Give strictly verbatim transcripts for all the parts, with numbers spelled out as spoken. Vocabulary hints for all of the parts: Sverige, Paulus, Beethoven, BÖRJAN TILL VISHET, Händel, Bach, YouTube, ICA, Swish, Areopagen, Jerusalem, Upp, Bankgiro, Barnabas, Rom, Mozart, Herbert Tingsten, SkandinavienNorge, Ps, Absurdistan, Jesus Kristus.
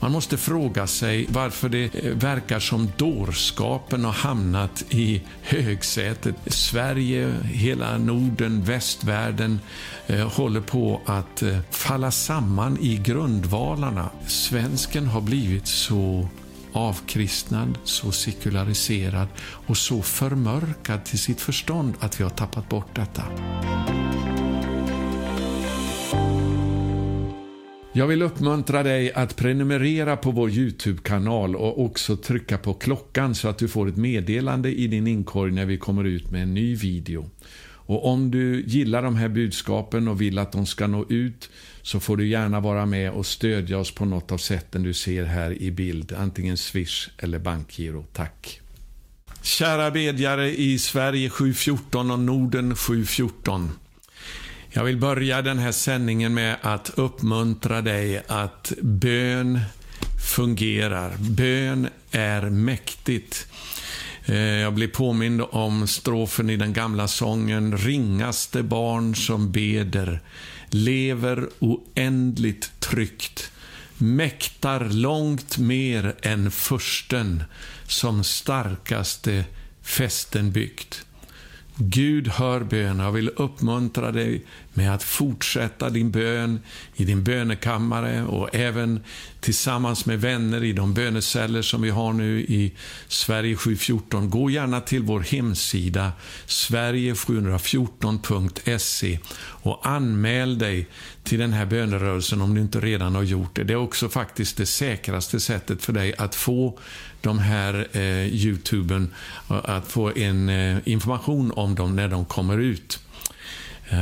Man måste fråga sig varför det verkar som dårskapen har hamnat i högsätet. Sverige, hela Norden, västvärlden eh, håller på att eh, falla samman i grundvalarna. Svensken har blivit så avkristnad, så sekulariserad och så förmörkad till sitt förstånd att vi har tappat bort detta. Jag vill uppmuntra dig att prenumerera på vår YouTube-kanal och också trycka på klockan så att du får ett meddelande i din inkorg när vi kommer ut med en ny video. Och om du gillar de här budskapen och vill att de ska nå ut så får du gärna vara med och stödja oss på något av sätten du ser här i bild. Antingen Swish eller bankgiro. Tack! Kära bedjare i Sverige sju fjorton och Norden sju fjorton. Jag vill börja den här sändningen med att uppmuntra dig att bön fungerar. Bön är mäktigt. Jag blir påmind om strofen i den gamla sången: ringaste barn som beder, lever oändligt tryggt, mäktar långt mer än försten, som starkaste fästen byggt. Gud hör bön. Jag vill uppmuntra dig med att fortsätta din bön i din bönekammare och även tillsammans med vänner i de böneceller som vi har nu i Sverige sju fjorton. Gå gärna till vår hemsida Sverige sju fjorton punkt se och anmäl dig till den här bönerörelsen om du inte redan har gjort det. Det är också faktiskt det säkraste sättet för dig att få de här eh, YouTuben, att få en eh, information om dem när de kommer ut.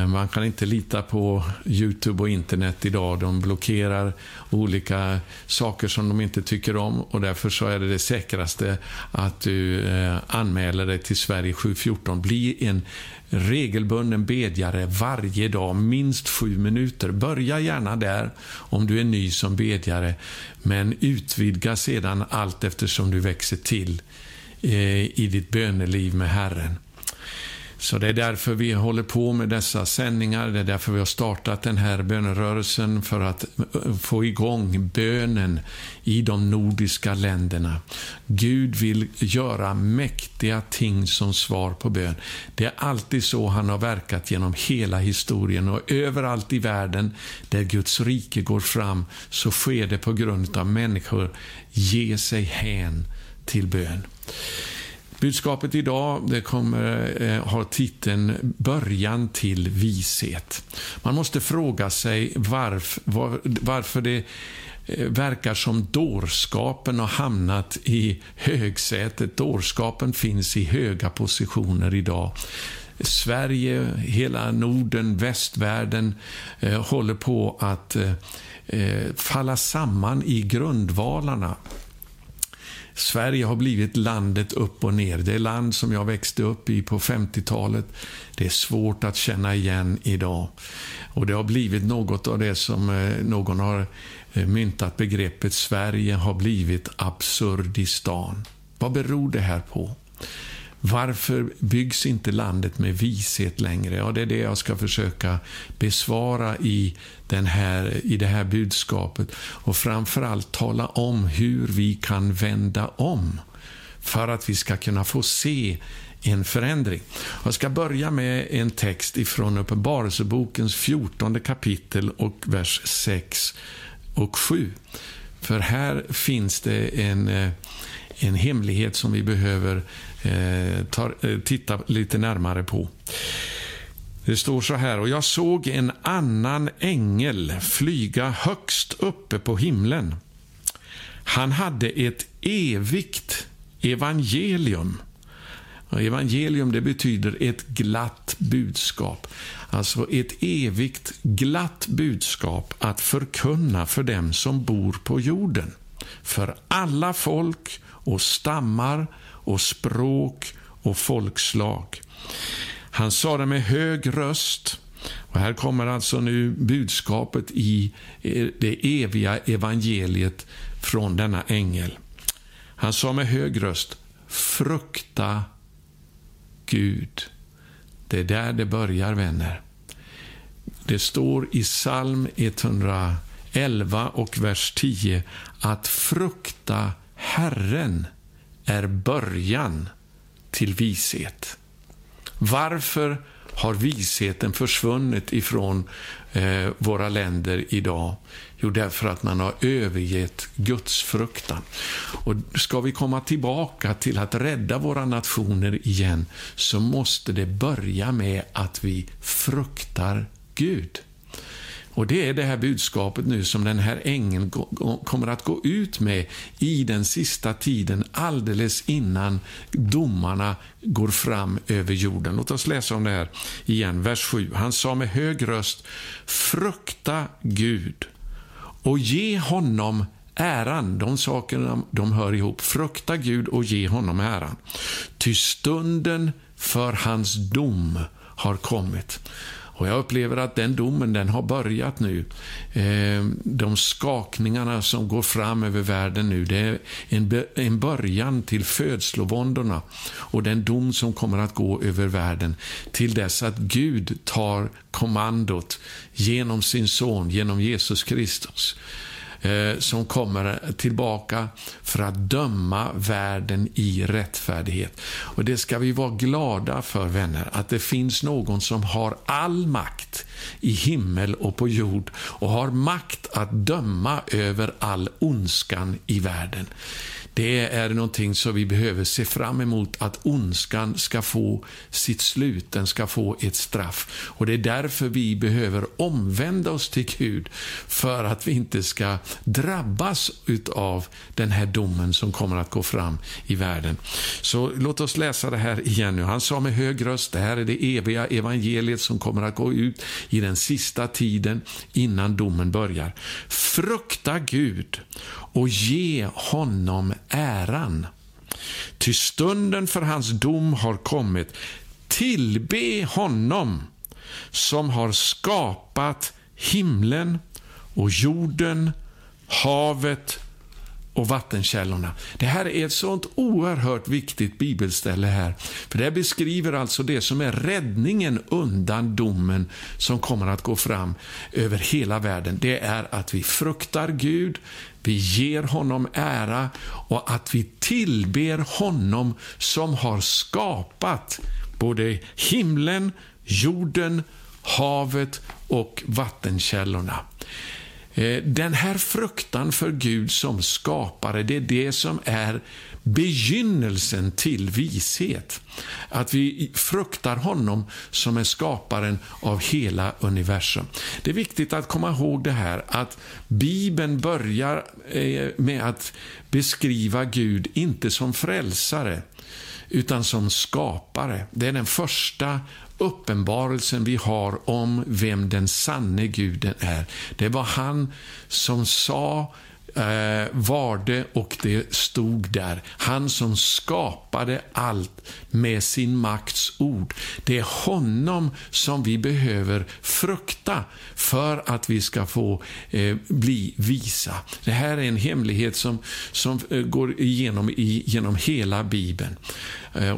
Man kan inte lita på YouTube och internet idag. De blockerar olika saker som de inte tycker om, och därför så är det det säkraste att du anmäler dig till Sverige sju fjorton. Bli en regelbunden bedjare varje dag, minst sju minuter. Börja gärna där om du är ny som bedjare, men utvidga sedan allt eftersom du växer till i ditt böneliv med Herren. Så det är därför vi håller på med dessa sändningar. Det är därför vi har startat den här bönerörelsen, för att få igång bönen i de nordiska länderna. Gud vill göra mäktiga ting som svar på bön. Det är alltid så han har verkat genom hela historien, och överallt i världen där Guds rike går fram så sker det på grund av människor ger sig hän till bön. Budskapet idag, det kommer eh, ha titeln Början till vishet. Man måste fråga sig varf, var, varför det eh, verkar som dårskapen har hamnat i högsätet. Dårskapen finns i höga positioner idag. Sverige, hela Norden, västvärlden eh, håller på att eh, falla samman i grundvalarna. Sverige har blivit landet upp och ner. Det land som jag växte upp i på femtiotalet. Det är svårt att känna igen idag. Och det har blivit något av det som någon har myntat begreppet. Sverige har blivit Absurdistan. Vad beror det här på? Varför byggs inte landet med vishet längre? Ja, det är det jag ska försöka besvara i, den här, i det här budskapet. Och framförallt tala om hur vi kan vända om för att vi ska kunna få se en förändring. Jag ska börja med en text ifrån Uppenbarelsebokens fjortonde kapitel och vers sex och sju. För här finns det en... En hemlighet som vi behöver eh, ta, eh, titta lite närmare på. Det står så här: och jag såg en annan ängel flyga högst uppe på himlen. Han hade ett evigt evangelium. Evangelium, det betyder ett glatt budskap. Alltså ett evigt glatt budskap att förkunna för dem som bor på jorden. För alla folk och stammar och språk och folkslag. Han sa det med hög röst. Och här kommer alltså nu budskapet i det eviga evangeliet från denna ängel. Han sa med hög röst: frukta Gud. Det är där det börjar, vänner. Det står i psalm etthundraelva och vers tio Att frukta Herren är början till vishet. Varför har visheten försvunnit ifrån eh, våra länder idag? Jo, därför att man har övergett Guds fruktan. Och ska vi komma tillbaka till att rädda våra nationer igen, så måste det börja med att vi fruktar Gud. Och det är det här budskapet nu som den här ängeln kommer att gå ut med i den sista tiden, alldeles innan domarna går fram över jorden. Låt oss läsa om det här igen, vers sju. Han sa med hög röst, frukta Gud och ge honom äran. De sakerna de hör ihop, frukta Gud och ge honom äran. Ty stunden för hans dom har kommit. Och jag upplever att den domen, den har börjat nu. De skakningarna som går fram över världen nu, det är en början till födslovåndorna och den dom som kommer att gå över världen till dess att Gud tar kommandot genom sin son, genom Jesus Kristus, som kommer tillbaka för att döma världen i rättfärdighet. Och det ska vi vara glada för, vänner, att det finns någon som har all makt i himmel och på jord och har makt att döma över all ondskan i världen. Det är någonting som vi behöver se fram emot, att ondskan ska få sitt slut, den ska få ett straff. Och det är därför vi behöver omvända oss till Gud, för att vi inte ska drabbas av den här domen som kommer att gå fram i världen. Så låt oss läsa det här igen nu. Han sa med hög röst, det här är det eviga evangeliet som kommer att gå ut i den sista tiden innan domen börjar. Frukta Gud och ge honom äran. Till stunden för hans dom har kommit. Tillbe honom som har skapat himlen och jorden, havet och vattenkällorna. Det här är ett sånt oerhört viktigt bibelställe här. För det beskriver alltså det som är räddningen undan domen som kommer att gå fram över hela världen. Det är att vi fruktar Gud, vi ger honom ära och att vi tillber honom som har skapat både himlen, jorden, havet och vattenkällorna. Den här fruktan för Gud som skapare, det är det som är begynnelsen till vishet. Att vi fruktar honom som är skaparen av hela universum. Det är viktigt att komma ihåg det här, att Bibeln börjar med att beskriva Gud inte som frälsare utan som skapare. Det är den första uppenbarelsen vi har om vem den sanne guden är. Det var han som sa, eh, var det, och det stod där. Han som skapade allt med sin makts ord. Det är honom som vi behöver frukta för att vi ska få eh, bli visa. Det här är en hemlighet som, som eh, går igenom i, genom hela Bibeln.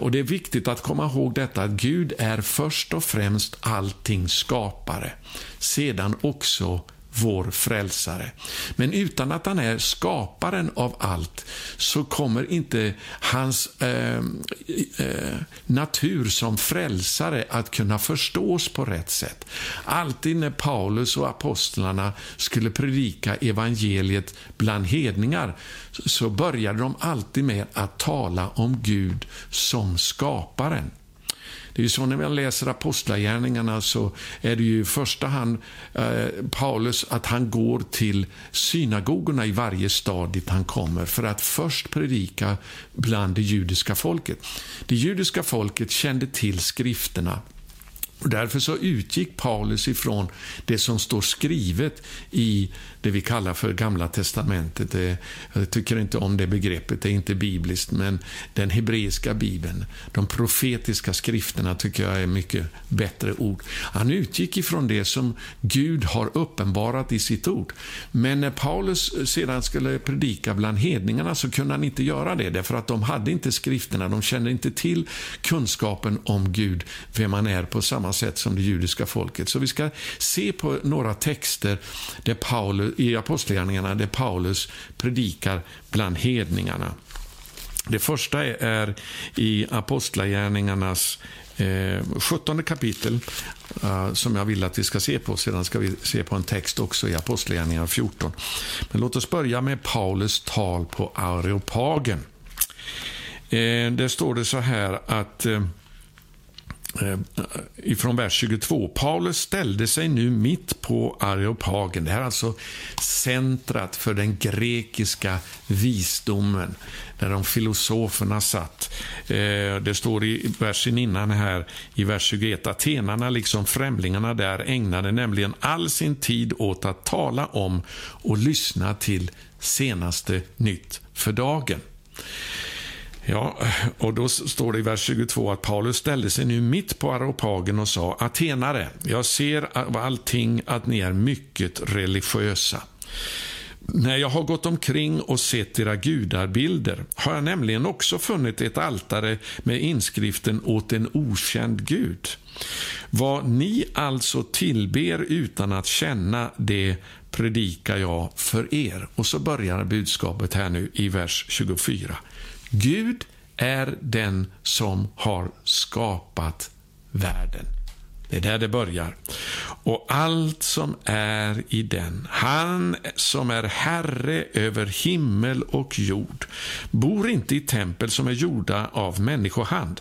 Och det är viktigt att komma ihåg detta, att Gud är först och främst allting skapare, sedan också vår frälsare. Men utan att han är skaparen av allt, så kommer inte hans eh, eh, natur som frälsare att kunna förstås på rätt sätt. Alltid när Paulus och apostlarna skulle predika evangeliet bland hedningar, så började de alltid med att tala om Gud som skaparen. Det är ju så när man läser apostlagärningarna, så är det ju i första hand eh, Paulus att han går till synagogorna i varje stad dit han kommer för att först predika bland det judiska folket. Det judiska folket kände till skrifterna. Och därför så utgick Paulus ifrån det som står skrivet i det vi kallar för Gamla testamentet. Jag tycker inte om det begreppet, det är inte bibliskt, men den hebreiska bibeln, de profetiska skrifterna, tycker jag är mycket bättre ord. Han utgick ifrån det som Gud har uppenbarat i sitt ord. Men när Paulus sedan skulle predika bland hedningarna, så kunde han inte göra det, därför att de hade inte skrifterna, de kände inte till kunskapen om Gud, vem man är på samma samma sätt som det judiska folket. Så vi ska se på några texter där Paulus, i apostelgärningarna där Paulus predikar bland hedningarna. Det första är i apostelgärningarnas sjuttonde kapitel som jag vill att vi ska se på. Sedan ska vi se på en text också i apostelgärningarna fjorton. Men låt oss börja med Paulus tal på Areopagen. Där står det så här att ifrån vers tjugotvå: Paulus ställde sig nu mitt på Areopagen. Det här är alltså centrat för den grekiska visdomen, där de filosoferna satt. Det står i versen innan här, i vers tjugoett: atenarna liksom främlingarna där ägnade nämligen all sin tid åt att tala om och lyssna till senaste nytt för dagen. Ja, och då står det i vers tjugotvå att Paulus ställde sig nu mitt på Areopagen och sa: atenare, jag ser av allting att ni är mycket religiösa. När jag har gått omkring och sett era gudarbilder har jag nämligen också funnit ett altare med inskriften åt en okänd gud. Vad ni alltså tillber utan att känna det predikar jag för er. Och så börjar budskapet här nu i vers tjugofyra. Gud är den som har skapat världen. Det är där det börjar. Och allt som är i den. Han som är herre över himmel och jord bor inte i tempel som är gjorda av människohand.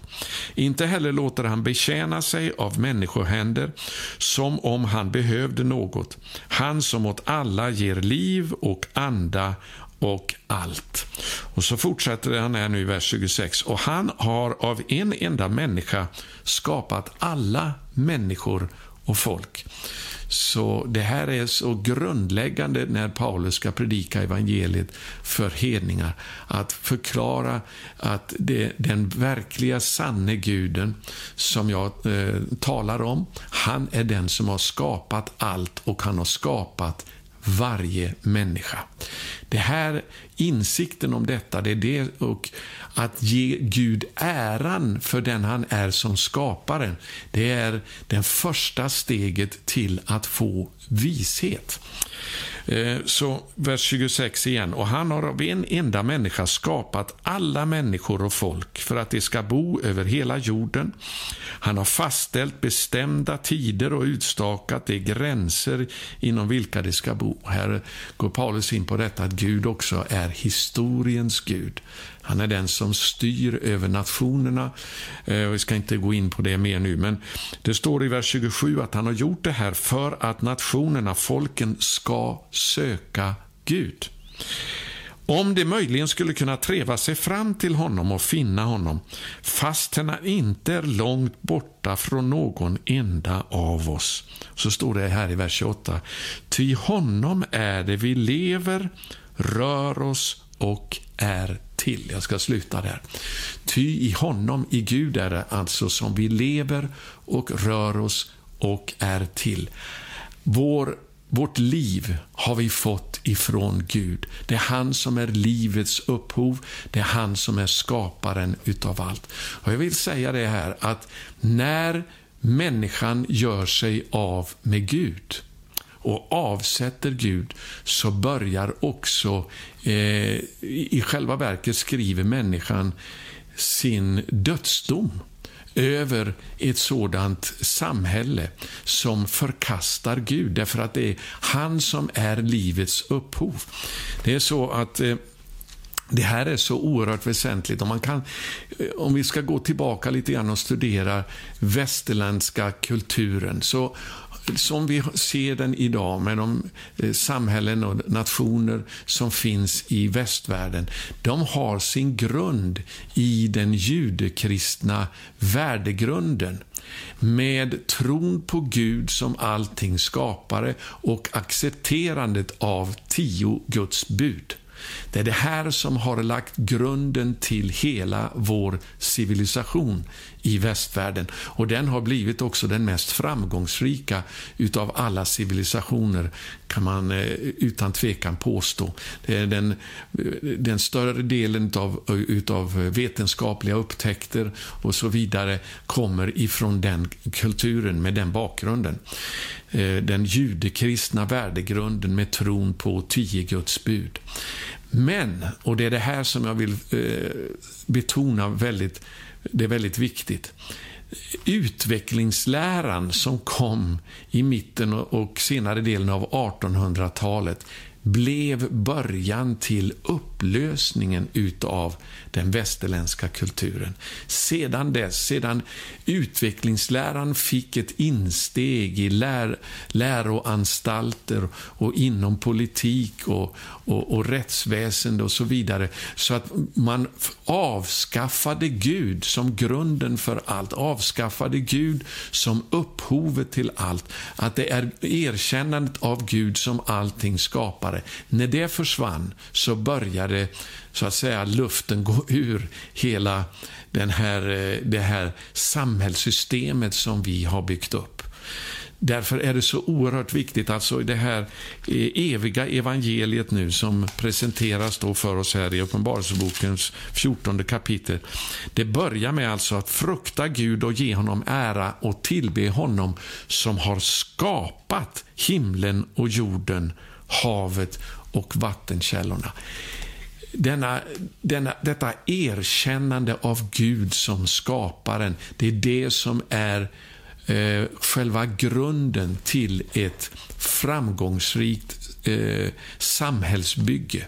Inte heller låter han betjäna sig av människohänder som om han behövde något. Han som åt alla ger liv och anda och allt. Och så fortsätter han här nu i vers tjugosex: och han har av en enda människa skapat alla människor och folk. Så det här är så grundläggande när Paulus ska predika evangeliet för hedningar, att förklara att det, den verkliga sanne guden som jag eh, talar om, han är den som har skapat allt, och han har skapat varje människa. Det här, insikten om detta, det är det, och att ge Gud äran för den han är som skaparen, det är det första steget till att få vishet. Så vers tjugosex igen: och han har av en enda människa skapat alla människor och folk för att de ska bo över hela jorden. Han har fastställt bestämda tider och utstakat de gränser inom vilka de ska bo. Här går Paulus in på detta att Gud också är historiens Gud. Han är den som styr över nationerna. Vi ska inte gå in på det mer nu, men det står i vers tjugosju att han har gjort det här för att nationerna, folken, ska söka Gud. Om det möjligen skulle kunna treva sig fram till honom och finna honom, fast han inte är långt borta från någon enda av oss. Så står det här i vers tjugoåtta: ty honom är det vi lever, rör oss och är till. Jag ska sluta där. Ty i honom, i Gud, är det alltså som vi lever och rör oss och är till. Vår Vårt liv har vi fått ifrån Gud. Det är han som är livets upphov. Det är han som är skaparen utav allt. Och jag vill säga det här, att när människan gör sig av med Gud och avsätter Gud, så börjar också, eh, i själva verket skriver människan sin dödsdom över ett sådant samhälle som förkastar Gud, därför att det är han som är livets upphov. Det är så att eh, det här är så oerhört väsentligt. Om man kan, om vi ska gå tillbaka lite grann och studera västerländska kulturen, så som vi ser den idag med de samhällen och nationer som finns i västvärlden, de har sin grund i den judekristna värdegrunden, med tron på Gud som allting skapare och accepterandet av tio Guds bud. Det är det här som har lagt grunden till hela vår civilisation i västvärlden. Och den har blivit också den mest framgångsrika utav alla civilisationer, kan man utan tvekan påstå. Det är den, den större delen utav, utav vetenskapliga upptäckter och så vidare kommer ifrån den kulturen med den bakgrunden. Den judekristna värdegrunden med tron på tio Guds bud. Men, och det är det här som jag vill betona väldigt, det är väldigt viktigt. Utvecklingsläran som kom i mitten och senare delen av artonhundratalet blev början till upplösningen utav den västerländska kulturen. Sedan dess, sedan utvecklingsläran fick ett insteg i lär, läroanstalter och inom politik och, och, och rättsväsende och så vidare, så att man avskaffade Gud som grunden för allt, avskaffade Gud som upphovet till allt, att det är erkännandet av Gud som allting skapar. När det försvann så började så att säga luften gå ur hela den här, det här samhällssystemet som vi har byggt upp. Därför är det så oerhört viktigt, alltså i det här eviga evangeliet nu som presenteras då för oss här i Uppenbarelsebokens fjortonde kapitel. Det börjar med alltså att frukta Gud och ge honom ära och tillbe honom som har skapat himlen och jorden, havet och vattenkällorna. Denna, denna, detta erkännande av Gud som skaparen, det är det som är eh, själva grunden till ett framgångsrikt eh, samhällsbygge.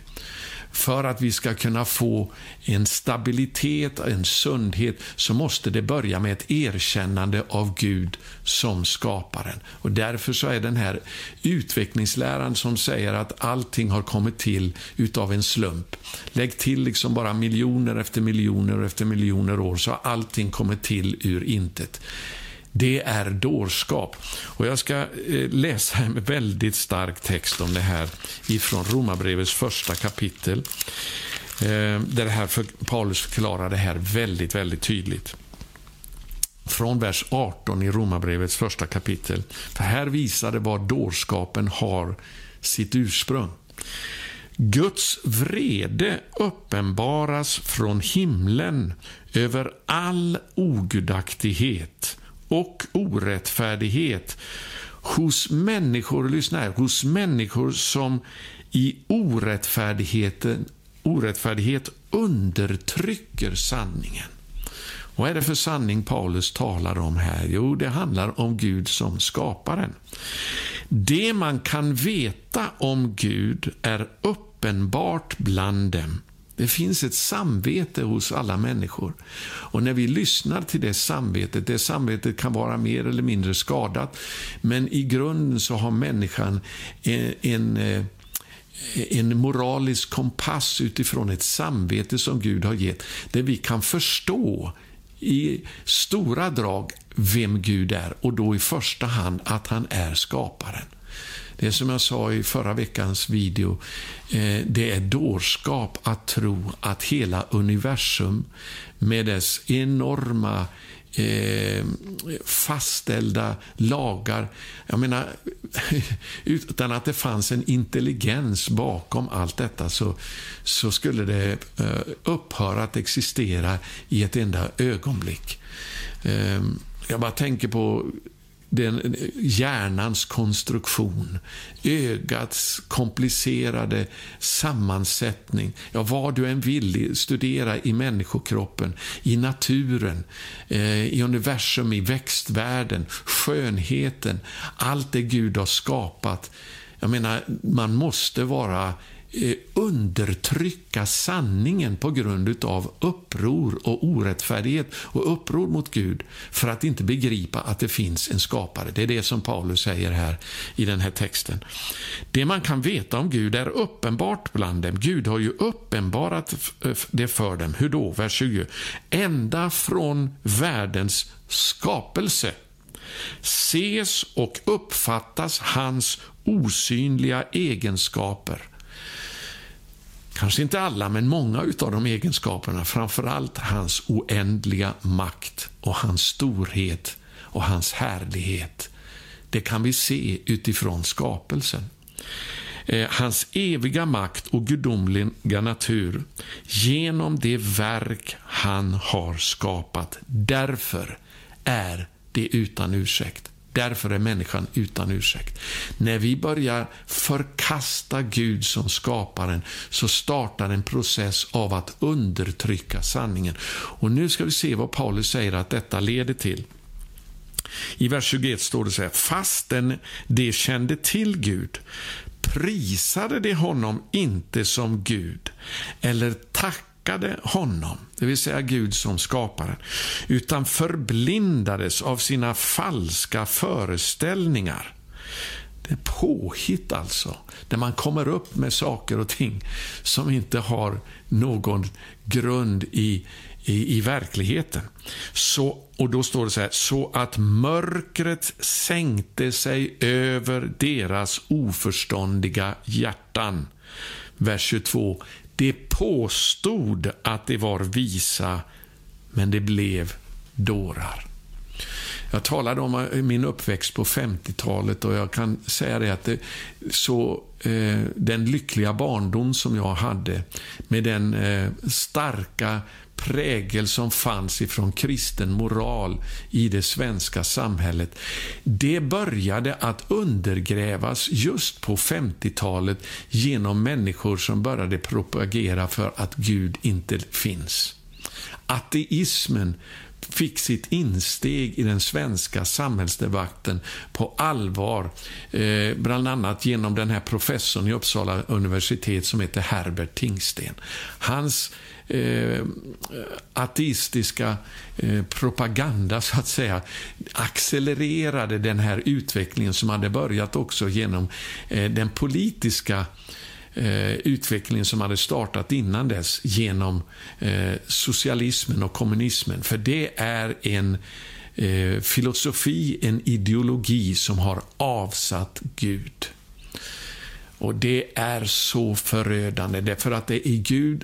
För att vi ska kunna få en stabilitet, en sundhet, så måste det börja med ett erkännande av Gud som skaparen. Och därför så är den här utvecklingsläran som säger att allting har kommit till utav en slump. Lägg till liksom bara miljoner efter miljoner efter miljoner år, så har allting kommit till ur intet. Det är dårskap. Och jag ska läsa en väldigt stark text om det här ifrån Romarbrevets första kapitel, där det här för Paulus förklarar det här väldigt, väldigt tydligt. Från vers arton i Romarbrevets första kapitel. För här visar det var dårskapen har sitt ursprung. Guds vrede uppenbaras från himlen över all ogudaktighet och orättfärdighet hos människor, lyssna här, hos människor som i orättfärdigheten, orättfärdighet undertrycker sanningen. Vad är det för sanning Paulus talar om här? Jo, det handlar om Gud som skaparen. Det man kan veta om Gud är uppenbart bland dem. Det finns ett samvete hos alla människor. Och när vi lyssnar till det samvetet, det samvetet kan vara mer eller mindre skadat, men i grunden så har människan en, en, en moralisk kompass utifrån ett samvete som Gud har gett, där vi kan förstå i stora drag vem Gud är, och då i första hand att han är skaparen. Det är som jag sa i förra veckans video, eh, det är dårskap att tro att hela universum med dess enorma eh, fastställda lagar, jag menar, utan att det fanns en intelligens bakom allt detta, så, så skulle det eh, upphöra att existera i ett enda ögonblick. Eh, jag bara tänker på den hjärnans konstruktion, ögats komplicerade sammansättning. Ja, vad du än vill studera i människokroppen, i naturen, eh, i universum, i växtvärlden, skönheten, allt det Gud har skapat. Jag menar, man måste vara eh, undertrycka sanningen på grund av uppror och orättfärdighet och uppror mot Gud, för att inte begripa att det finns en skapare. Det är det som Paulus säger här i den här texten. Det man kan veta om Gud är uppenbart bland dem. Gud har ju uppenbarat det för dem. Hur då? Vers tjugo. Ända från världens skapelse ses och uppfattas hans osynliga egenskaper. kanske inte alla, men många utav de egenskaperna, framförallt hans oändliga makt och hans storhet och hans härlighet. Det kan vi se utifrån skapelsen. Hans eviga makt och gudomliga natur genom det verk han har skapat. Därför är det utan ursäkt. Därför är människan utan ursäkt. När vi börjar förkasta Gud som skaparen, så startar en process av att undertrycka sanningen. Och nu ska vi se vad Paulus säger att detta leder till. I vers tjugoett står det så här: fastän de kände till Gud, prisade de honom inte som Gud eller tackade honom, det vill säga Gud som skaparen, utan förblindades av sina falska föreställningar. Det är påhitt alltså, där man kommer upp med saker och ting som inte har någon grund i I, i verkligheten. Så, och då står det så här: så att mörkret sänkte sig över deras oförståndiga hjärtan. Vers tjugotvå: det påstod att det var visa, men det blev dårar. Jag talade om min uppväxt på femtiotalet, och jag kan säga det att det, så, eh, den lyckliga barndom som jag hade, med den eh, starka prägel som fanns ifrån kristen moral i det svenska samhället, det började att undergrävas just på femtiotalet genom människor som började propagera för att Gud inte finns. Ateismen fick sitt insteg i den svenska samhällsdebatten på allvar, eh, bland annat genom den här professorn i Uppsala universitet som heter Herbert Tingsten. Hans eh, ateistiska eh, propaganda, så att säga, accelererade den här utvecklingen som hade börjat också genom eh, den politiska Eh, utvecklingen som hade startat innan dess genom eh, socialismen och kommunismen. För det är en eh, filosofi, en ideologi som har avsatt Gud. Och det är så förödande, därför att det är Gud,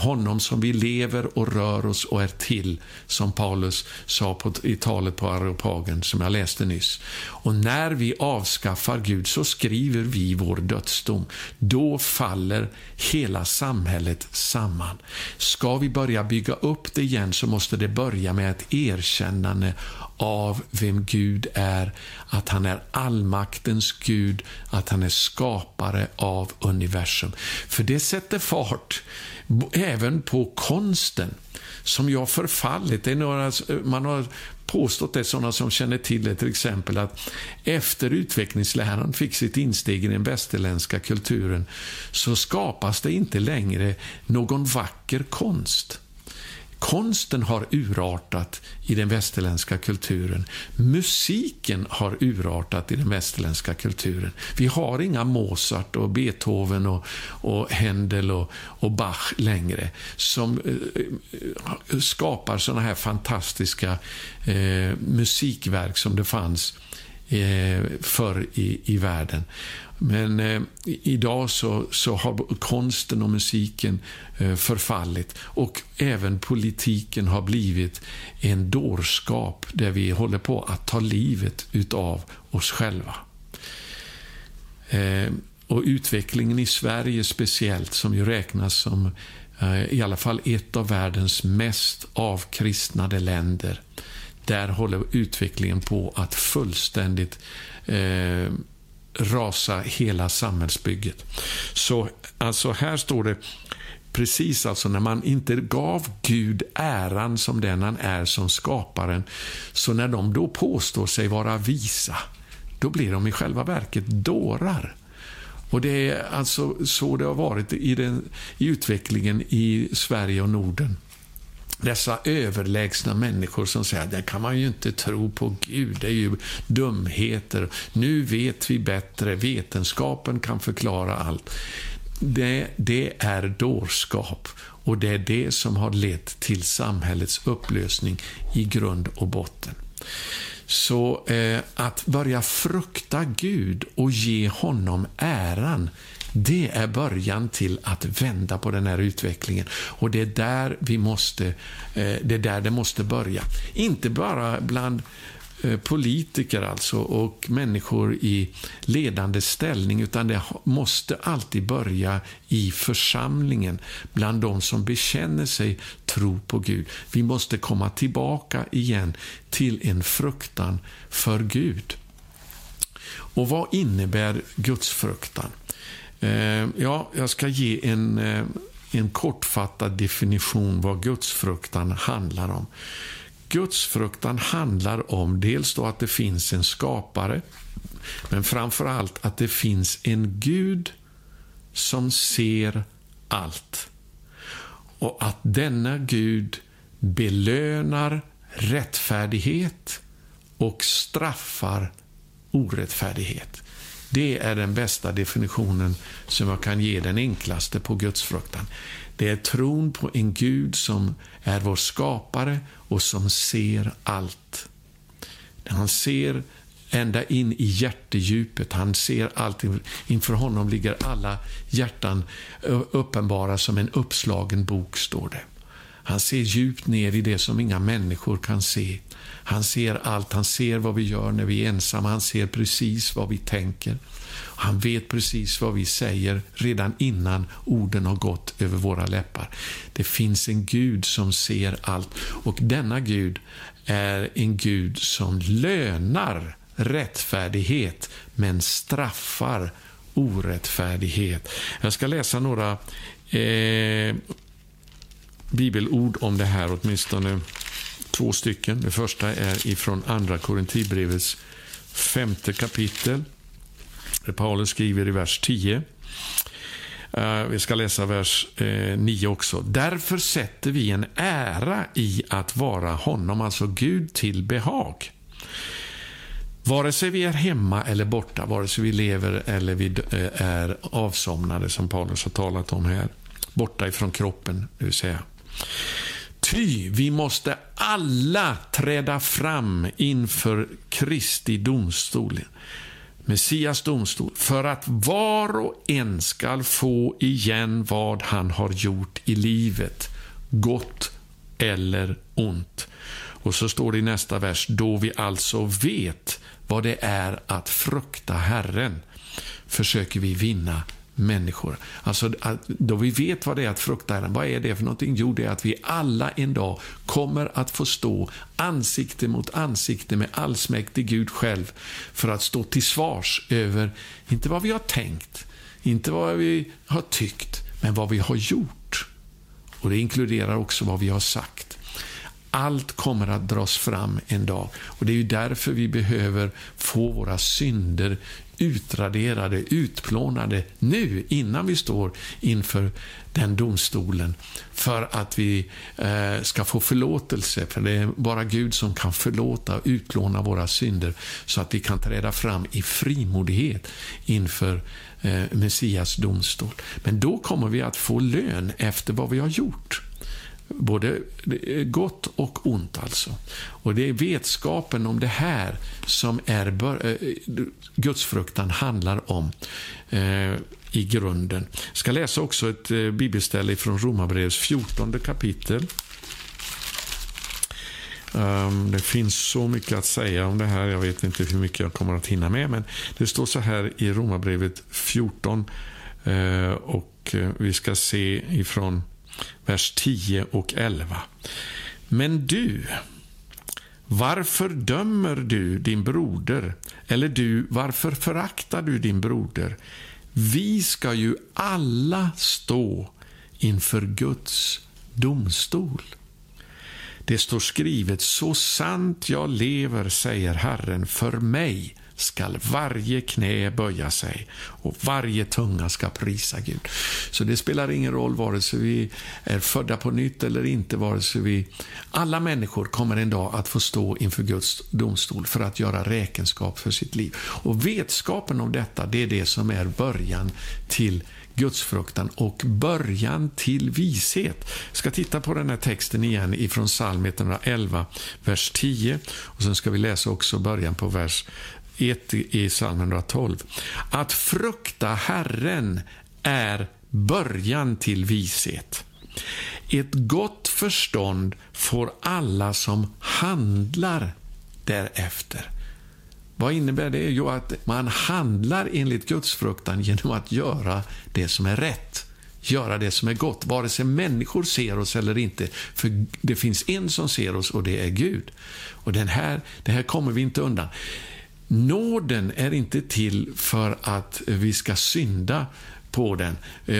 honom som vi lever och rör oss och är till, som Paulus sa på, i talet på Areopagen som jag läste nyss. Och när vi avskaffar Gud, så skriver vi vår dödsdom. Då faller hela samhället samman. Ska vi börja bygga upp det igen, så måste det börja med ett erkännande av vem Gud är, att han är allmaktens Gud, att han är skapare av universum. För det sätter fart även på konsten, som jag förfallit. Det är några, man har påstått det, sådana som känner till det, till exempel att efter utvecklingsläran fick sitt insteg i den västerländska kulturen, så skapas det inte längre någon vacker konst. Konsten har urartat i den västerländska kulturen. Musiken har urartat i den västerländska kulturen. Vi har inga Mozart och Beethoven och, och Händel och, och Bach längre, som eh, skapar såna här fantastiska eh, musikverk som det fanns eh, förr i, i världen. Men eh, idag så, så har konsten och musiken eh, förfallit, och även politiken har blivit en dårskap där vi håller på att ta livet utav oss själva. Eh, och utvecklingen i Sverige speciellt, som ju räknas som eh, i alla fall ett av världens mest avkristnade länder, där håller utvecklingen på att fullständigt eh, rasa hela samhällsbygget. Så alltså här står det precis, alltså när man inte gav Gud äran som den han är som skaparen, så när de då påstår sig vara visa, då blir de i själva verket dårar. Och det är alltså så det har varit i, den, i utvecklingen i Sverige och Norden. Dessa överlägsna människor som säger: det kan man ju inte tro på Gud, det är ju dumheter, nu vet vi bättre, vetenskapen kan förklara allt. Det, det är dårskap, och det är det som har lett till samhällets upplösning i grund och botten. Så eh, att börja frukta Gud och ge honom äran, Det är början till att vända på den här utvecklingen, och det är där vi måste, det är där det måste börja. Inte bara bland politiker alltså och människor i ledande ställning, utan det måste alltid börja i församlingen, bland de som bekänner sig tro på Gud. Vi måste komma tillbaka igen till en fruktan för Gud. Och vad innebär Guds fruktan? Ja, jag ska ge en, en kortfattad definition vad Guds fruktan handlar om. Guds fruktan handlar om dels då att det finns en skapare, men framförallt att det finns en Gud som ser allt. Och att denna Gud belönar rättfärdighet och straffar orättfärdighet. Det är den bästa definitionen som jag kan ge, den enklaste, på Guds fruktan. Det är tron på en Gud som är vår skapare och som ser allt. Han ser ända in i hjärtedjupet. Han ser allt. Inför honom ligger alla hjärtan uppenbara som en uppslagen bok, står det. Han ser djupt ner i det som inga människor kan se. Han ser allt. Han ser vad vi gör när vi är ensamma. Han ser precis vad vi tänker. Han vet precis vad vi säger redan innan orden har gått över våra läppar. Det finns en Gud som ser allt. Och denna Gud är en Gud som lönar rättfärdighet men straffar orättfärdighet. Jag ska läsa några eh, bibelord om det här, åtminstone två stycken. Det första är ifrån andra Korintierbrevets femte kapitel. Paulus skriver i vers tio. Vi ska läsa vers nio också. Därför sätter vi en ära i att vara honom, alltså Gud, till behag. Vare sig vi är hemma eller borta, vare sig vi lever eller vi är avsomnade, som Paulus har talat om här, borta ifrån kroppen, det vill säga. Ty vi måste alla träda fram inför Kristi domstolen, Messias domstol, för att var och en skall få igen vad han har gjort i livet, gott eller ont. Och så står det i nästa vers, då vi alltså vet vad det är att frukta Herren, försöker vi vinna människor. Alltså då vi vet vad det är att frukta Herren, vad är det för någonting? Jo, det är att vi alla en dag kommer att få stå ansikte mot ansikte med allsmäktig Gud själv, för att stå till svars över inte vad vi har tänkt, inte vad vi har tyckt, men vad vi har gjort. Och det inkluderar också vad vi har sagt. Allt kommer att dras fram en dag, och det är ju därför vi behöver få våra synder utraderade, utplånade nu, innan vi står inför den domstolen, för att vi eh, ska få förlåtelse, för det är bara Gud som kan förlåta och utlåna våra synder, så att vi kan träda fram i frimodighet inför eh, Messias domstol. Men då kommer vi att få lön efter vad vi har gjort, både gott och ont alltså. Och det är vetskapen om det här som är bör- Guds fruktan handlar om eh, i grunden. Jag ska läsa också ett eh, bibelställe från Romarbrevets fjortonde kapitel. Um, det finns så mycket att säga om det här. Jag vet inte hur mycket jag kommer att hinna med, men det står så här i Romarbrevet fjorton eh, och eh, vi ska se ifrån vers tio och elva. Men du, varför dömer du din broder? Eller du, varför föraktar du din broder? Vi ska ju alla stå inför Guds domstol. Det står skrivet, så sant jag lever, säger Herren, för mig skall varje knä böja sig och varje tunga ska prisa Gud. Så det spelar ingen roll vare sig vi är födda på nytt eller inte, vare sig vi, alla människor kommer en dag att få stå inför Guds domstol för att göra räkenskap för sitt liv. Och vetskapen om detta, det är det som är början till Guds fruktan och början till vishet. Jag ska titta på den här texten igen ifrån psalm etthundraelva, vers tio, och sen ska vi läsa också början på vers ett i psalm etthundratolv. Att frukta Herren är början till vishet. Ett gott förstånd får alla som handlar därefter. Vad innebär det? Jo, att man handlar enligt Guds fruktan genom att göra det som är rätt. Göra det som är gott, vare sig människor ser oss eller inte. För det finns en som ser oss och det är Gud. Och den här, det här kommer vi inte undan. Nåden är inte till för att vi ska synda på den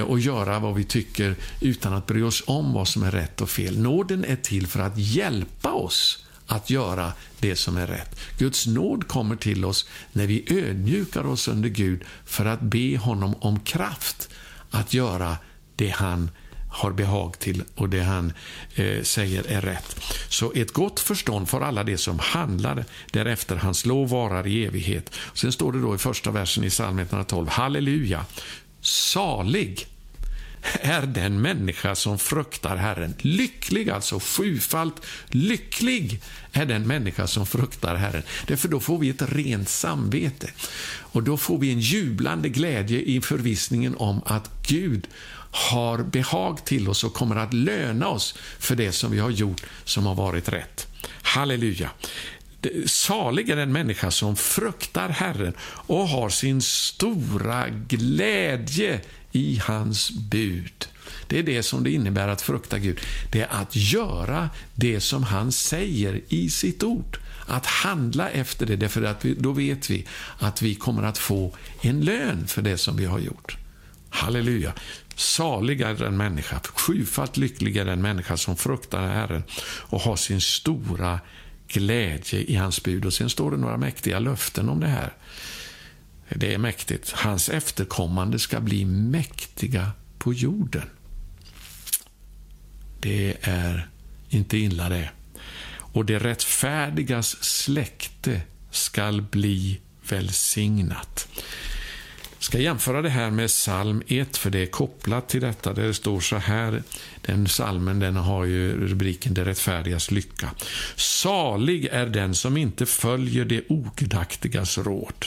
och göra vad vi tycker utan att bry oss om vad som är rätt och fel. Nåden är till för att hjälpa oss att göra det som är rätt. Guds nåd kommer till oss när vi ödmjukar oss under Gud för att be honom om kraft att göra det han har behag till och det han eh, säger är rätt. Så ett gott förstånd för alla det som handlar därefter, hans lov varar i evighet. Sen står det då i första versen i psalm etthundratolv: halleluja, salig är den människa som fruktar Herren. Lycklig, alltså sjufalt lycklig är den människa som fruktar Herren. Därför då får vi ett rent samvete. Och då får vi en jublande glädje i förvissningen om att Gud har behag till oss och kommer att löna oss för det som vi har gjort som har varit rätt. Halleluja. Salig är den människa som fruktar Herren och har sin stora glädje i hans bud. Det är det som det innebär att frukta Gud. Det är att göra det som han säger i sitt ord. Att handla efter det, därför att vi, då vet vi att vi kommer att få en lön för det som vi har gjort. Halleluja. Salig är den människa, sjufalt lycklig är den människa som fruktar Herren och har sin stora glädje i hans bud. Och sen står det några mäktiga löften om det här. Det är mäktigt. Hans efterkommande ska bli mäktiga på jorden. Det är inte illa det. Och det rättfärdigas släkte skall bli välsignat. Jag ska jämföra det här med psalm ett, för det är kopplat till detta. Det står så här, den psalmen, den har ju rubriken det rättfärdigas lycka. Salig är den som inte följer det ogudaktigas råd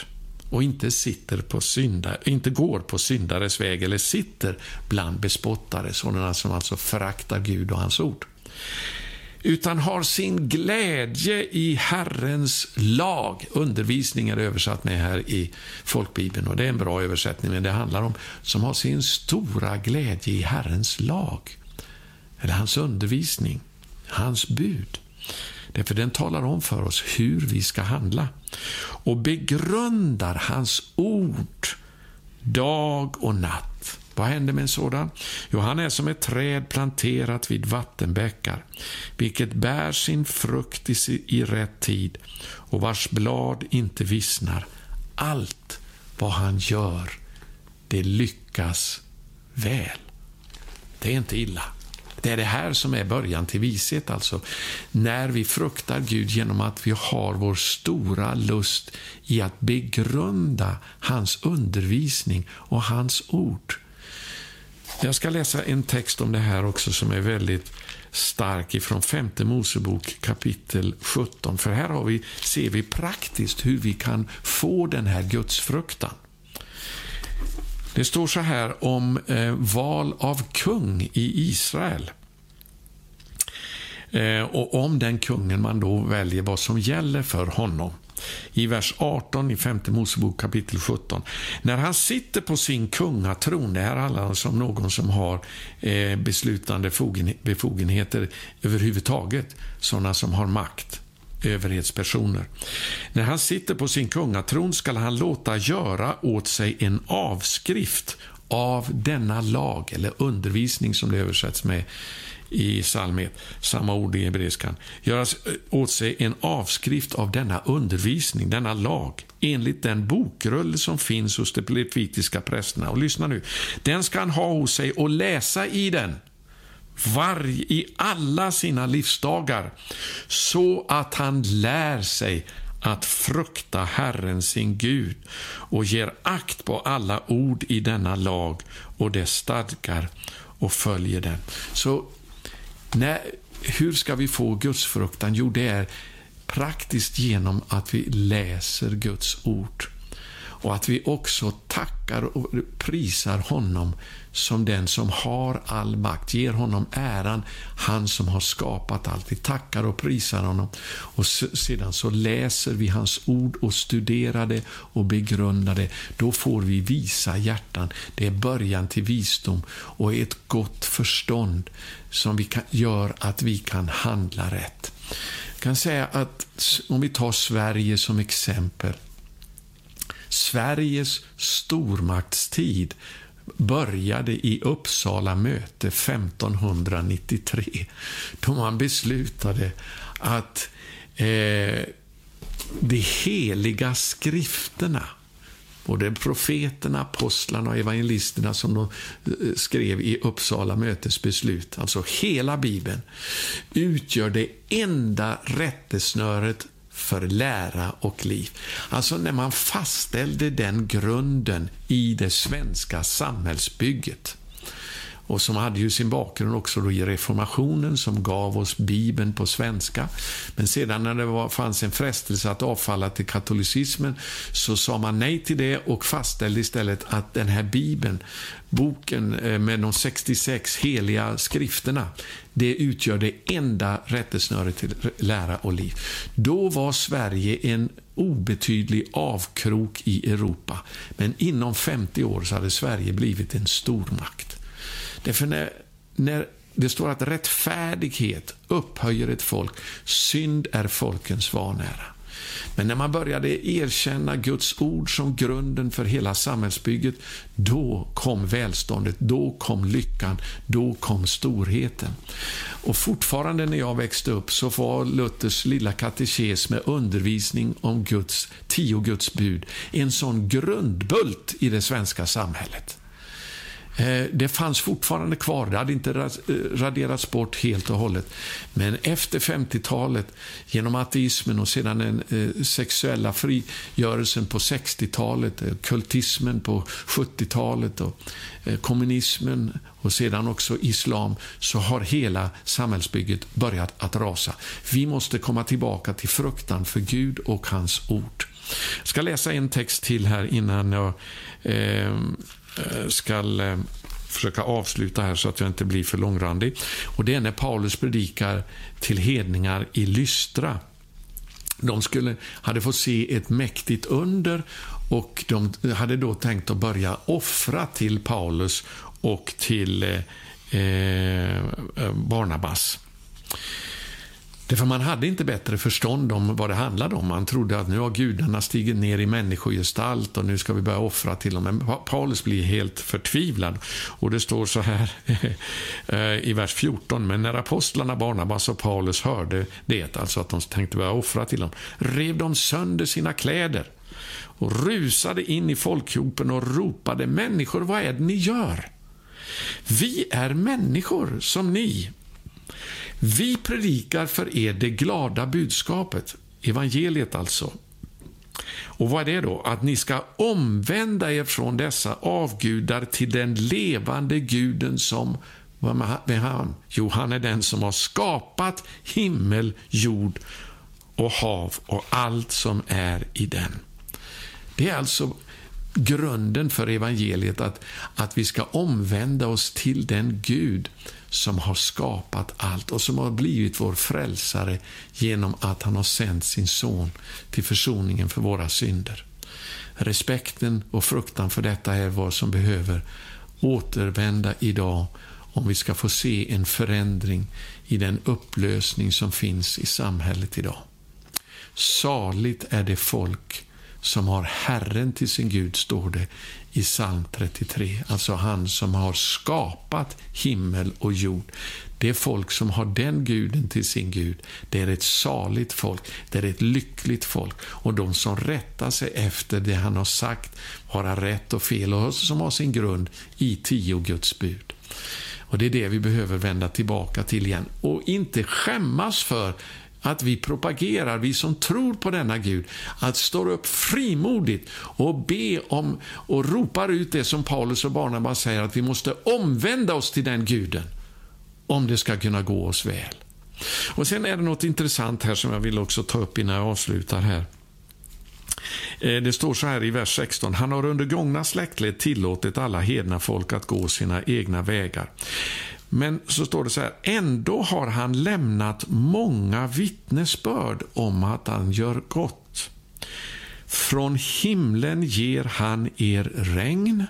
och inte sitter på synda, inte går på syndares väg eller sitter bland bespottare, sådana som alltså föraktar Gud och hans ord, utan har sin glädje i Herrens lag. Undervisning är översatt med här i folkbibeln, och det är en bra översättning, men det handlar om som har sin stora glädje i Herrens lag, eller hans undervisning, hans bud. Därför den talar om för oss hur vi ska handla. Och begrundar hans ord dag och natt. Vad händer med en sådan? Jo, han är som ett träd planterat vid vattenbäckar, vilket bär sin frukt i rätt tid och vars blad inte vissnar. Allt vad han gör, det lyckas väl. Det är inte illa. Det är det här som är början till vishet, alltså. När vi fruktar Gud genom att vi har vår stora lust i att begrunda hans undervisning och hans ord. Jag ska läsa en text om det här också som är väldigt stark ifrån femte Mosebok kapitel sjutton. För här har vi, ser vi praktiskt hur vi kan få den här gudsfruktan. Det står så här om eh, val av kung i Israel. Eh, och om den kungen man då väljer, vad som gäller för honom. I vers arton i femte Mosebok kapitel sjutton. När han sitter på sin kungatron, det här handlar om någon som har eh, beslutande befogenheter överhuvudtaget, sådana som har makt. Överhetspersoner. När han sitter på sin kungatron skall han låta göra åt sig en avskrift av denna lag, eller undervisning som det översätts med i psalmet, samma ord i hebreiskan. Göras åt sig en avskrift av denna undervisning, denna lag, enligt den bokrulle som finns hos de levitiska prästerna. Och lyssna nu, den ska han ha hos sig och läsa i den varje i alla sina livsdagar, så att han lär sig att frukta Herren sin Gud och ger akt på alla ord i denna lag och dess stadgar och följer den. Så när, hur ska vi få Guds fruktan? Jo, det är praktiskt genom att vi läser Guds ord. och att vi också tackar och prisar honom som den som har all makt, ger honom äran, han som har skapat allt. Vi tackar och prisar honom, och sedan så läser vi hans ord och studerar det och begrundar det. Då får vi visa hjärtan. Det är början till visdom och ett gott förstånd som vi kan, gör att vi kan handla rätt. Jag kan säga att om vi tar Sverige som exempel, Sveriges stormaktstid började i Uppsala möte femton nittiotre, då man beslutade att eh, de heliga skrifterna, både profeterna, apostlarna och evangelisterna som de skrev i Uppsala mötesbeslut, alltså hela Bibeln, utgör det enda rättesnöret för lära och liv. Alltså när man fastställde den grunden i det svenska samhällsbygget, och som hade ju sin bakgrund också då i reformationen som gav oss Bibeln på svenska. Men sedan när det var, fanns en frestelse att avfalla till katolicismen, så sa man nej till det och fastställde istället att den här Bibeln, boken med de sextiosex heliga skrifterna, det utgör det enda rättesnöret till lära och liv. Då var Sverige en obetydlig avkrok i Europa, men inom femtio år så hade Sverige blivit en stormakt. Därför när, när det står att rättfärdighet upphöjer ett folk, synd är folkens vanära. Men när man började erkänna Guds ord som grunden för hela samhällsbygget, då kom välståndet, då kom lyckan, då kom storheten. Och fortfarande när jag växte upp så var Luthers lilla katekes med undervisning om Guds tio Guds bud en sån grundbult i det svenska samhället. Det fanns fortfarande kvar, det hade inte raderats bort helt och hållet. Men efter femtiotalet, genom ateismen och sedan den sexuella frigörelsen på sextiotalet, kultismen på sjuttiotalet och kommunismen och sedan också islam, så har hela samhällsbygget börjat att rasa. Vi måste komma tillbaka till fruktan för Gud och hans ord. Jag ska läsa en text till här innan jag... Eh, ska försöka avsluta här så att jag inte blir för långrandig. Och det är när Paulus predikar till hedningar i Lystra. De skulle, hade fått se ett mäktigt under, och de hade då tänkt att börja offra till Paulus och till eh, Barnabas. Därför man hade inte bättre förstånd om vad det handlade om. Man trodde att nu har gudarna stigit ner i människogestalt och nu ska vi börja offra till dem. Men Paulus blir helt förtvivlad. Och det står så här i vers fjorton. Men när apostlarna Barnabas och Paulus hörde det, alltså att de tänkte börja offra till dem, rev de sönder sina kläder och rusade in i folkhopen och ropade: människor, vad är det ni gör? Vi är människor som ni. Vi predikar för er det glada budskapet, evangeliet alltså. Och vad är det då? Att ni ska omvända er från dessa avgudar till den levande guden som, vad är han? Jo, han är den som har skapat himmel, jord och hav och allt som är i den. Det är alltså grunden för evangeliet, att, att vi ska omvända oss till den Gud som har skapat allt och som har blivit vår frälsare genom att han har sänt sin son till försoningen för våra synder. Respekten och fruktan för detta är vad som behöver återvända idag, om vi ska få se en förändring i den upplösning som finns i samhället idag. Saligt är det folk som har Herren till sin Gud, står det i psalm trettiotre. Alltså han som har skapat himmel och jord. Det är folk som har den guden till sin Gud. Det är ett saligt folk. Det är ett lyckligt folk. Och de som rättar sig efter det han har sagt, vara rätt och fel, och som har sin grund i tio Guds bud. Och det är det vi behöver vända tillbaka till igen. Och inte skämmas för att vi propagerar, vi som tror på denna Gud, att stå upp frimodigt och be om och ropar ut det som Paulus och Barnabas säger, att vi måste omvända oss till den guden om det ska kunna gå oss väl. Och sen är det något intressant här som jag vill också ta upp innan jag avslutar här. Det står så här i vers sexton. Han har under gångna släktled tillåtit alla hedna folk att gå sina egna vägar. Men så står det så här. Ändå har han lämnat många vittnesbörd om att han gör gott. Från himlen ger han er regn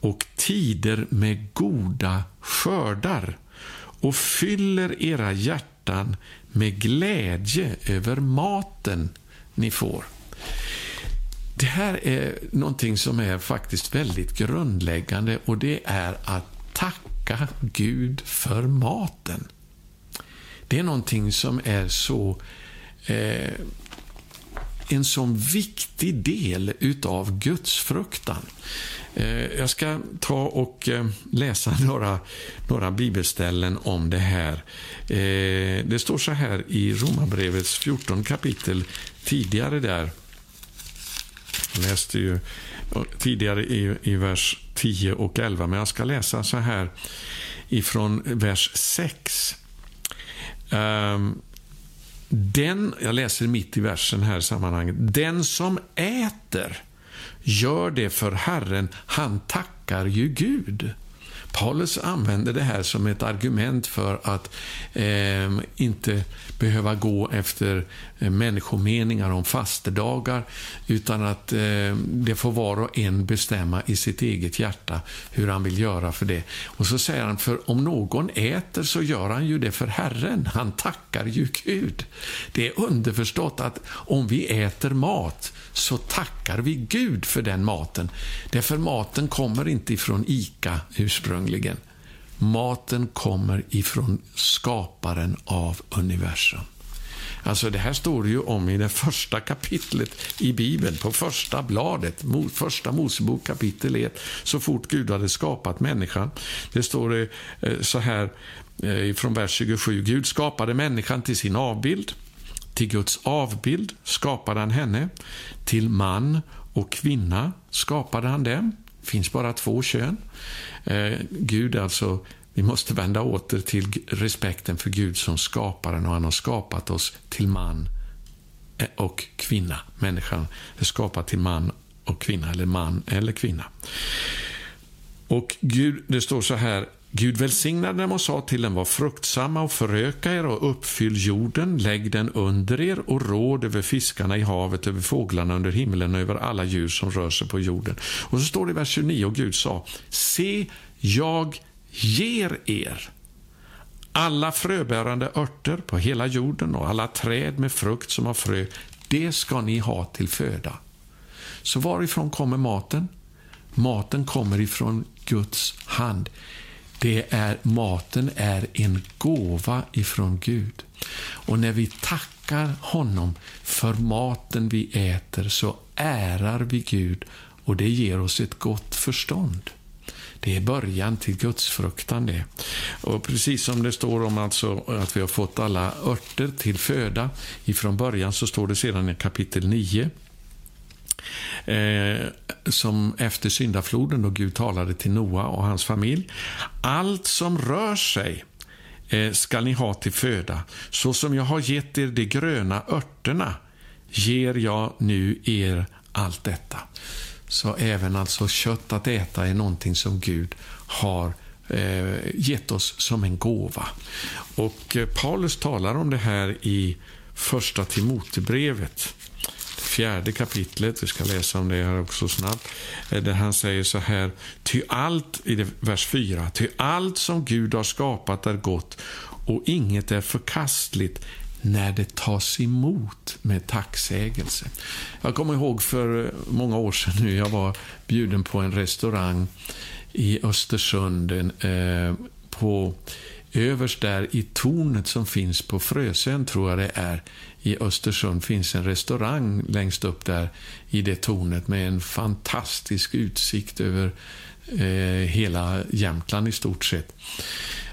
och tider med goda skördar och fyller era hjärtan med glädje över maten ni får. Det här är någonting som är faktiskt väldigt grundläggande, och det är att tacka Gud för maten. Det är någonting som är så eh, en sån viktig del utav Guds fruktan. Jag ska ta och läsa några, några bibelställen om det här. Det står så här i Romarbrevets fjortonde kapitel tidigare där. Jag läste ju tidigare i, i vers tio och elva, men jag ska läsa så här ifrån vers sex. Um, Den, jag läser mitt i versen här i sammanhanget. Den som äter gör det för Herren, han tackar ju Gud. Paulus använder det här som ett argument för att eh, inte behöva gå efter människomeningar om fastedagar, utan att eh, det får var och en bestämma i sitt eget hjärta hur han vill göra för det. Och så säger han, för om någon äter så gör han ju det för Herren, han tackar ju Gud. Det är underförstått att om vi äter mat så tackar vi Gud för den maten. Därför maten kommer inte ifrån ICA ursprungligen. Maten kommer ifrån skaparen av universum. Alltså det här står ju om i det första kapitlet i Bibeln, på första bladet, första Mosebok kapitel ett, så fort Gud hade skapat människan. Det står det så här från vers tjugosju. Gud skapade människan till sin avbild, till Guds avbild skapade han henne, till man och kvinna skapade han dem. Finns bara två kön. Eh, Gud alltså, vi måste vända åter till respekten för Gud som skaparen, och han har skapat oss till man och kvinna. Människan är skapad till man och kvinna, eller man eller kvinna. Och Gud, det står så här, Gud välsignade dem och sa till dem, var fruktsamma och föröka er och uppfyll jorden, lägg den under er och råd över fiskarna i havet, över fåglarna under himlen och över alla djur som rör sig på jorden. Och så står det i vers tjugonio, och Gud sa, se, jag ger er alla fröbärande örter på hela jorden och alla träd med frukt som har frö, det ska ni ha till föda. Så varifrån kommer maten? Maten kommer ifrån Guds hand. Det är, maten är en gåva ifrån Gud. Och när vi tackar honom för maten vi äter så ärar vi Gud, och det ger oss ett gott förstånd. Det är början till Guds fruktan det. Och precis som det står om alltså att vi har fått alla örter till föda ifrån början, så står det sedan i kapitel nio. Eh, som efter syndafloden då Gud talade till Noa och hans familj, allt som rör sig eh, ska ni ha till föda, så som jag har gett er de gröna örterna ger jag nu er allt detta. Så även alltså kött att äta är någonting som Gud har eh, gett oss som en gåva. Och eh, Paulus talar om det här i första Timotebrevet, fjärde kapitlet, vi ska läsa om det här också snabbt, där han säger så här, ty allt, i vers fyra, ty allt som Gud har skapat är gott och inget är förkastligt när det tas emot med tacksägelse. Jag kommer ihåg för många år sedan nu, jag var bjuden på en restaurang i Östersund, eh, på överst där i tornet som finns på Frösön, tror jag det är, i Östersund finns en restaurang längst upp där i det tornet med en fantastisk utsikt över eh, hela Jämtland i stort sett.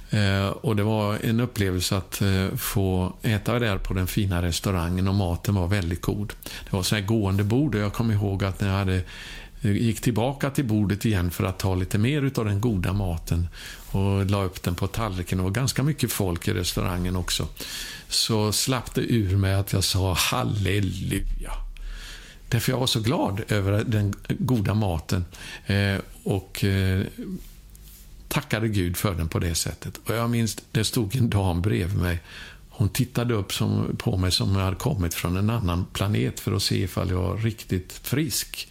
Eh, och det var en upplevelse att eh, få äta där på den fina restaurangen, och maten var väldigt god. Det var så här gående bord, och jag kom ihåg att när jag hade gick tillbaka till bordet igen för att ta lite mer utav den goda maten och la upp den på tallriken, och ganska mycket folk i restaurangen också, så slapp det ur mig att jag sa halleluja. Därför jag var så glad över den goda maten eh, och eh, tackade Gud för den på det sättet. Och jag minns, det stod en dam bredvid mig. Hon tittade upp som, på mig som om jag hade kommit från en annan planet för att se ifall jag var riktigt frisk.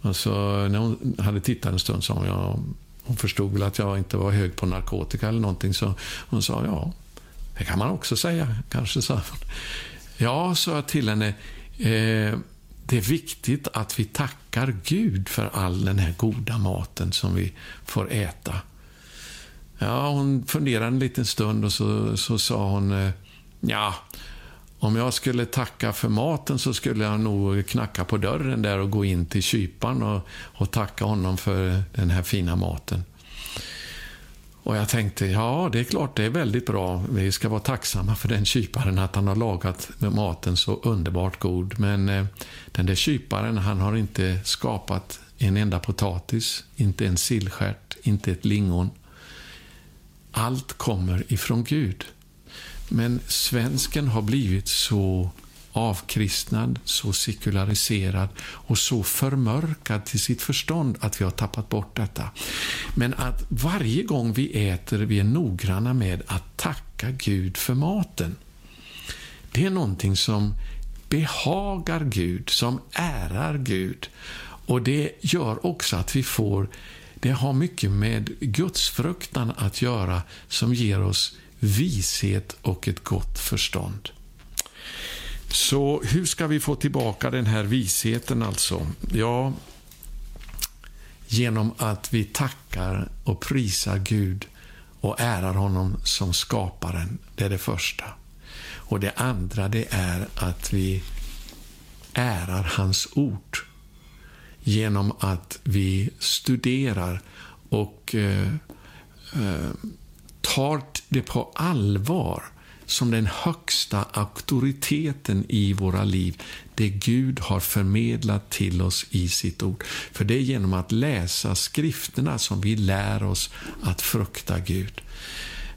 Och så när hon hade tittat en stund så jag, hon förstod väl att jag inte var hög på narkotika eller någonting, så hon sa ja, det kan man också säga kanske, sa hon. Ja, sa jag till henne, eh, det är viktigt att vi tackar Gud för all den här goda maten som vi får äta. Ja, hon funderade en liten stund och så, så sa hon, ja, om jag skulle tacka för maten så skulle jag nog knacka på dörren där och gå in till kyparen och, och tacka honom för den här fina maten. Och jag tänkte, ja, det är klart, det är väldigt bra. Vi ska vara tacksamma för den kyparen, att han har lagat maten så underbart god. Men eh, den där kyparen, han har inte skapat en enda potatis, inte en sillskärt, inte ett lingon. Allt kommer ifrån Gud. Men svensken har blivit så avkristnad, så sekulariserad och så förmörkad till sitt förstånd att vi har tappat bort detta. Men att varje gång vi äter, vi är noggranna med att tacka Gud för maten. Det är någonting som behagar Gud, som ärar Gud. Och det gör också att vi får, det har mycket med Guds fruktan att göra, som ger oss vishet och ett gott förstånd. Så hur ska vi få tillbaka den här visheten alltså? Ja, genom att vi tackar och prisar Gud och ärar honom som skaparen. Det är det första. Och det andra, det är att vi ärar hans ord genom att vi studerar och eh, eh, tar det på allvar som den högsta auktoriteten i våra liv, det Gud har förmedlat till oss i sitt ord. För det är genom att läsa skrifterna som vi lär oss att frukta Gud.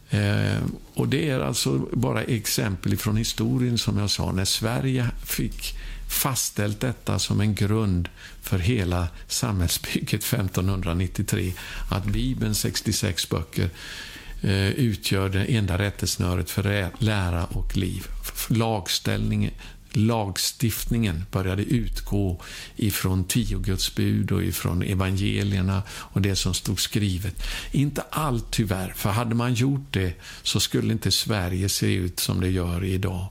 Eh, och det är alltså bara exempel från historien, som jag sa, när Sverige fick fastställt detta som en grund för hela samhällsbygget femton nittiotre, att Bibelns sextiosex böcker utgör det enda rättesnöret för lära och liv. Lagställningen, lagstiftningen började utgå ifrån tio Guds bud och ifrån evangelierna och det som stod skrivet. Inte allt tyvärr, för hade man gjort det så skulle inte Sverige se ut som det gör idag.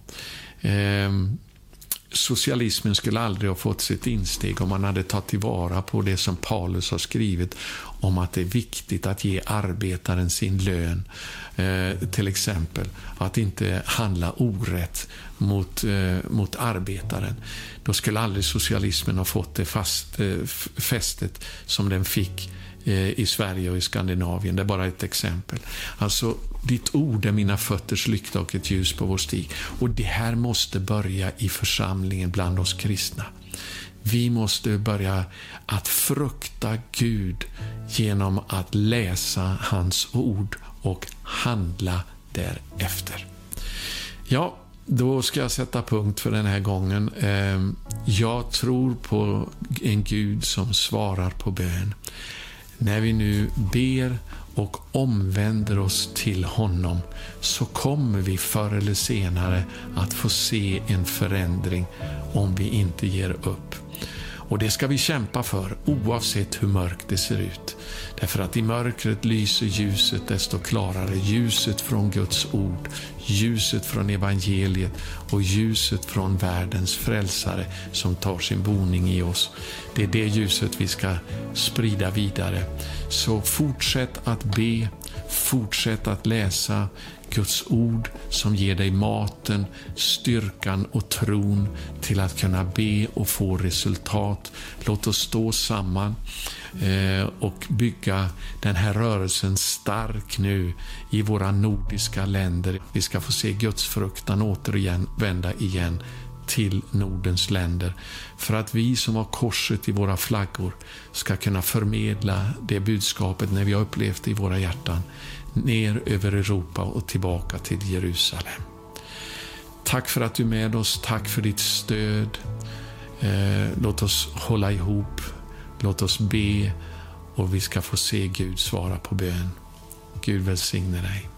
Ehm, socialismen skulle aldrig ha fått sitt insteg om man hade tagit tillvara på det som Paulus har skrivit om, att det är viktigt att ge arbetaren sin lön, eh, till exempel, att inte handla orätt mot, eh, mot arbetaren. Då skulle aldrig socialismen ha fått det fast, eh, fästet som den fick eh, i Sverige och i Skandinavien. Det är bara ett exempel. Alltså, ditt ord är mina fötters lykta och ett ljus på vår stig. Och det här måste börja i församlingen bland oss kristna. Vi måste börja att frukta Gud genom att läsa hans ord och handla därefter. Ja, då ska jag sätta punkt för den här gången. Jag tror på en Gud som svarar på bön. När vi nu ber och omvänder oss till honom, så kommer vi förr eller senare att få se en förändring om vi inte ger upp. Och det ska vi kämpa för, oavsett hur mörkt det ser ut. Därför att i mörkret lyser ljuset desto klarare. Ljuset från Guds ord, ljuset från evangeliet och ljuset från världens frälsare som tar sin boning i oss. Det är det ljuset vi ska sprida vidare. Så fortsätt att be, fortsätt att läsa Guds ord som ger dig maten, styrkan och tron till att kunna be och få resultat. Låt oss stå samman eh, och bygga den här rörelsen stark nu i våra nordiska länder. Vi ska få se Guds fruktan återigen vända igen till Nordens länder, för att vi som har korset i våra flaggor ska kunna förmedla det budskapet när vi har upplevt det i våra hjärtan, ner över Europa och tillbaka till Jerusalem. Tack för att du är med oss, tack för ditt stöd. Eh, låt oss hålla ihop. Låt oss be, och vi ska få se Gud svara på bön. Gud välsigne dig.